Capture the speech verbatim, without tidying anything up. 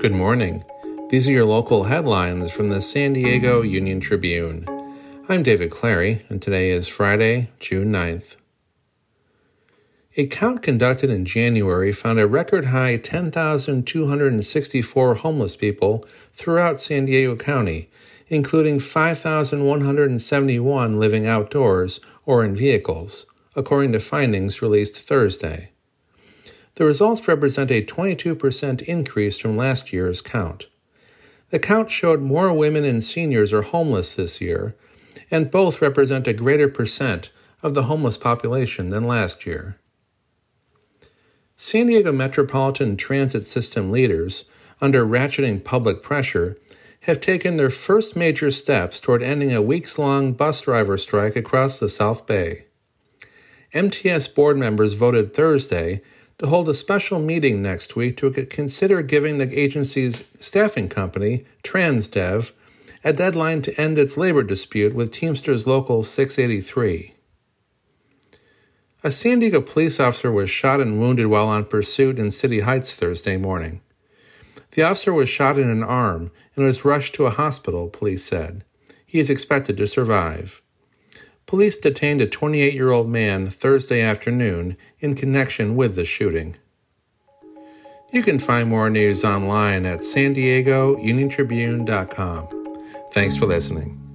Good morning. These are your local headlines from the San Diego Union-Tribune. I'm David Clary, and today is Friday, June ninth. A count conducted in January found a record-high ten thousand two hundred sixty-four homeless people throughout San Diego County, including five thousand one hundred seventy-one living outdoors or in vehicles, according to findings released Thursday. The results represent a twenty-two percent increase from last year's count. The count showed more women and seniors are homeless this year, and both represent a greater percent of the homeless population than last year. San Diego Metropolitan Transit System leaders, under ratcheting public pressure, have taken their first major steps toward ending a weeks-long bus driver strike across the South Bay. M T S board members voted Thursday to hold a special meeting next week to consider giving the agency's staffing company, Transdev, a deadline to end its labor dispute with Teamsters Local six eighty-three. A San Diego police officer was shot and wounded while on pursuit in City Heights Thursday morning. The officer was shot in an arm and was rushed to a hospital, police said. He is expected to survive. Police detained a twenty-eight-year-old man Thursday afternoon in connection with the shooting. You can find more news online at san diego union tribune dot com. Thanks for listening.